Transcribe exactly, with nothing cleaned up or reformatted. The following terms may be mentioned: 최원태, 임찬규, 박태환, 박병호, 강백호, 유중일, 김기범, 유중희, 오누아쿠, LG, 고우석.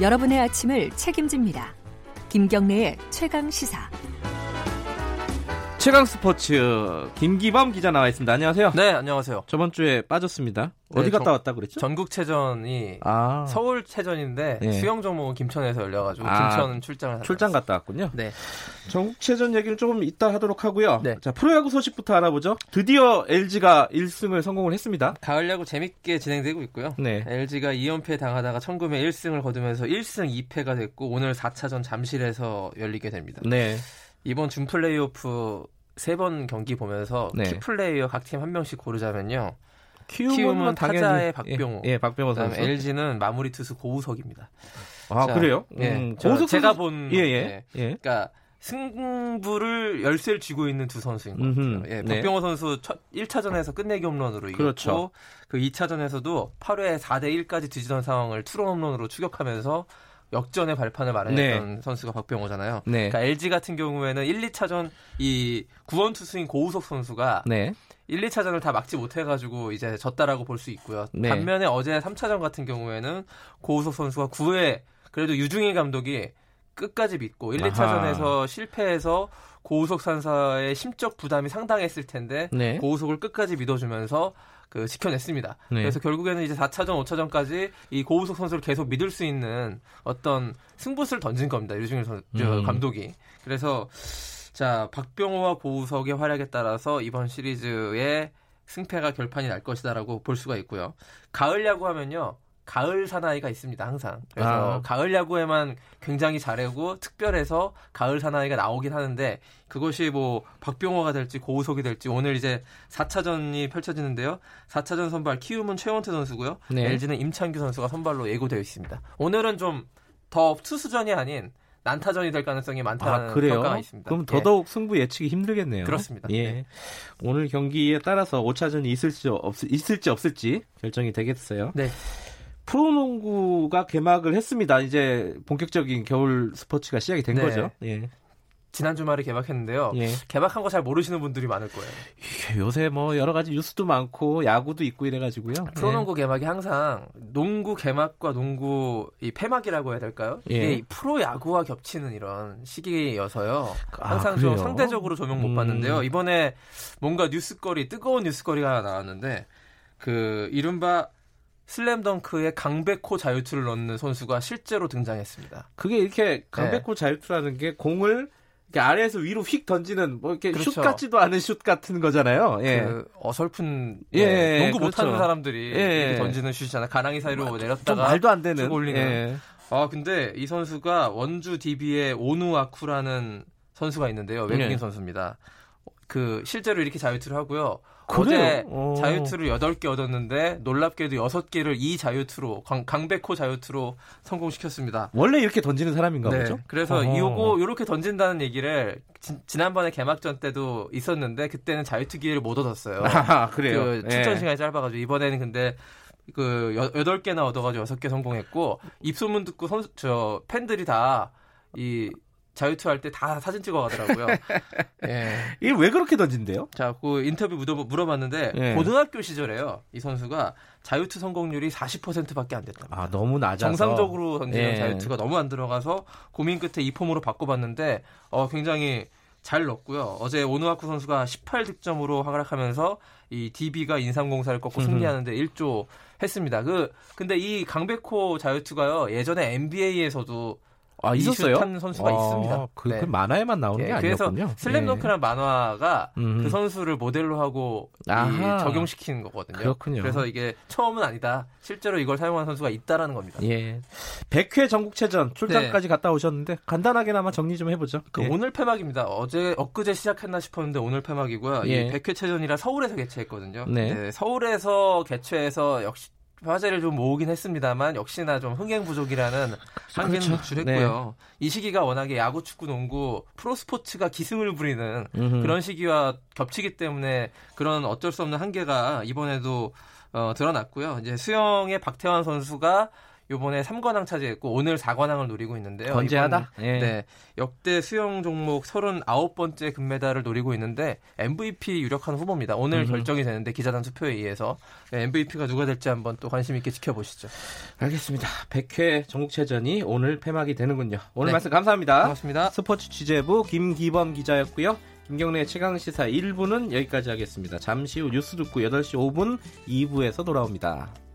여러분의 아침을 책임집니다. 김경래의 최강시사. 최강스포츠 김기범 기자 나와 있습니다. 안녕하세요. 네, 안녕하세요. 저번 주에 빠졌습니다. 네, 어디 갔다 왔다 그랬죠? 전국체전이 아. 서울체전인데 네. 수영 종목은 김천에서 열려가지고 아. 김천 출장을 출장 갔다 왔군요. 네. 전국체전 얘기를 조금 이따 하도록 하고요. 네. 자, 프로야구 소식부터 알아보죠. 드디어 엘지가 일승을 성공을 했습니다. 가을야구 재밌게 진행되고 있고요. 네. 엘지가 이연패 당하다가 천금에 일승을 거두면서 일승 이패가 됐고 오늘 사차전 잠실에서 열리게 됩니다. 네. 이번 준 플레이오프 세 번 경기 보면서 네. 키플레이어 각 팀 한 명씩 고르자면요. 키움은, 키움은 당연히, 타자의 박병호. 예, 예 박병호 선수. 엘지는 마무리 투수 고우석입니다. 아 자, 그래요? 예, 음, 고우석 제가 본. 예예. 예, 예. 그러니까 승부를 열세를 쥐고 있는 두 선수인 것 같아요. 예, 박병호 네. 선수 첫 일차전에서 끝내기 홈런으로 이겼고 그렇죠. 그 이차전에서도 팔 회 사 대 일까지 뒤지던 상황을 투런 홈런으로 추격하면서. 역전의 발판을 마련했던 네. 선수가 박병호잖아요. 네. 그러니까 엘지 같은 경우에는 일, 이차전 이 구원 투수인 고우석 선수가 네. 일, 이차전을 다 막지 못해가지고 이제 졌다라고 볼 수 있고요. 네. 반면에 어제 삼차전 같은 경우에는 고우석 선수가 구 회 그래도 유중희 감독이 끝까지 믿고 일, 이차전에서 아하. 실패해서 고우석 선수의 심적 부담이 상당했을 텐데 네. 고우석을 끝까지 믿어주면서 그 지켜냈습니다. 네. 그래서 결국에는 이제 사차전, 오차전까지 이 고우석 선수를 계속 믿을 수 있는 어떤 승부수를 던진 겁니다. 유중일 선수 음. 감독이. 그래서 자 박병호와 고우석의 활약에 따라서 이번 시리즈의 승패가 결판이 날 것이다라고 볼 수가 있고요. 가을 야구하면요. 가을 사나이가 있습니다. 항상. 그래서 아. 가을 야구에만 굉장히 잘하고 특별해서 가을 사나이가 나오긴 하는데 그것이 뭐 박병호가 될지 고우석이 될지 오늘 이제 사차전이 펼쳐지는데요. 사차전 선발 키움은 최원태 선수고요. 네. 엘지는 임찬규 선수가 선발로 예고되어 있습니다. 오늘은 좀 더 투수전이 아닌 난타전이 될 가능성이 많다는 아, 평가가 있습니다. 그럼 더더욱 예. 승부 예측이 힘들겠네요. 그렇습니다. 예. 네. 오늘 경기에 따라서 오차전이 있을지, 없, 있을지 없을지 결정이 되겠어요. 네. 프로농구가 개막을 했습니다. 이제 본격적인 겨울 스포츠가 시작이 된 네. 거죠. 예. 지난 주말에 개막했는데요. 예. 개막한 거 잘 모르시는 분들이 많을 거예요. 요새 뭐 여러 가지 뉴스도 많고 야구도 있고 이래가지고요. 프로농구 예. 개막이 항상 농구 개막과 농구 이 폐막이라고 해야 될까요? 이게 예. 프로야구와 겹치는 이런 시기여서요. 항상 아, 좀 상대적으로 조명 못 음. 받는데요. 이번에 뭔가 뉴스거리, 뜨거운 뉴스거리가 나왔는데 그 이른바 슬램덩크에 강백호 자유투를 넣는 선수가 실제로 등장했습니다. 그게 이렇게 강백호 네. 자유투라는 게 공을 이렇게 아래에서 위로 휙 던지는 뭐 이렇게 그렇죠. 슛 같지도 않은 슛 같은 거잖아요. 예. 그 어설픈 예, 뭐, 예, 농구 그렇죠. 못하는 사람들이 예, 이렇게 던지는 슛이잖아요. 가랑이 사이로 아, 내렸다가 좀 말도 안 되는. 올리는. 예. 아 근데 이 선수가 원주 디비의 오누아쿠라는 선수가 있는데요. 외국인 예. 선수입니다. 그 실제로 이렇게 자유투를 하고요. 어제 오. 자유투를 여덟 개 얻었는데 놀랍게도 여섯 개를 이 자유투로 강백호 자유투로 성공시켰습니다. 원래 이렇게 던지는 사람인가 네. 보죠? 그래서 어. 이거 이렇게 던진다는 얘기를 지, 지난번에 개막전 때도 있었는데 그때는 자유투 기회를 못 얻었어요. 아, 그래요? 그 출전 시간이 네. 짧아가지고 이번에는 근데 그 여덟 개나 얻어가지고 여섯 개 성공했고 입소문 듣고 선수, 저 팬들이 다 이 자유투 할 때 다 사진 찍어 가더라고요. 예. 이게 왜 그렇게 던진대요? 자, 그 인터뷰 물어봤는데 예. 고등학교 시절에요. 이 선수가 자유투 성공률이 사십 퍼센트밖에 안 됐답니다. 아, 너무 낮아서. 정상적으로 던지는 예. 자유투가 너무 안 들어가서 고민 끝에 이 폼으로 바꿔봤는데 어, 굉장히 잘 넣었고요. 어제 오누아쿠 선수가 십팔 득점으로 하락하면서 이 디비가 인삼공사를 꺾고 음흠. 승리하는데 일조 했습니다. 그 근데 이 강백호 자유투가요. 예전에 엔비에이에서도 아, 있었어요? 한 선수가 아, 있습니다. 그, 네. 그 만화에만 나오는 예, 게 아니었군요. 그래서 슬램덩크라는 예. 만화가 음. 그 선수를 모델로 하고 이, 적용시킨 거거든요. 그렇군요. 그래서 이게 처음은 아니다. 실제로 이걸 사용한 선수가 있다라는 겁니다. 예. 백 회 전국체전 출장까지 네. 갔다 오셨는데 간단하게나마 정리 좀 해보죠. 그 예. 오늘 폐막입니다. 어제 엊그제 시작했나 싶었는데 오늘 폐막이고요. 예. 이 백 회 체전이라 서울에서 개최했거든요. 네. 네. 서울에서 개최해서 역시 화제를 좀 모으긴 했습니다만 역시나 좀 흥행 부족이라는 한계는 노출했고요. 네. 이 시기가 워낙에 야구, 축구, 농구, 프로스포츠가 기승을 부리는 음흠. 그런 시기와 겹치기 때문에 그런 어쩔 수 없는 한계가 이번에도 어, 드러났고요. 이제 수영의 박태환 선수가 이번에 삼관왕 차지했고 오늘 사관왕을 노리고 있는데요. 건재하다. 예. 네, 역대 수영 종목 서른아홉 번째 금메달을 노리고 있는데 엠브이피 유력한 후보입니다. 오늘 음. 결정이 되는데 기자단 투표에 의해서 엠브이피가 누가 될지 한번 또 관심 있게 지켜보시죠. 알겠습니다. 백 회 전국체전이 오늘 폐막이 되는군요. 오늘 네. 말씀 감사합니다. 고맙습니다. 스포츠 취재부 김기범 기자였고요. 김경래의 최강시사 일 부는 여기까지 하겠습니다. 잠시 후 뉴스 듣고 여덟 시 오 분 이 부에서 돌아옵니다.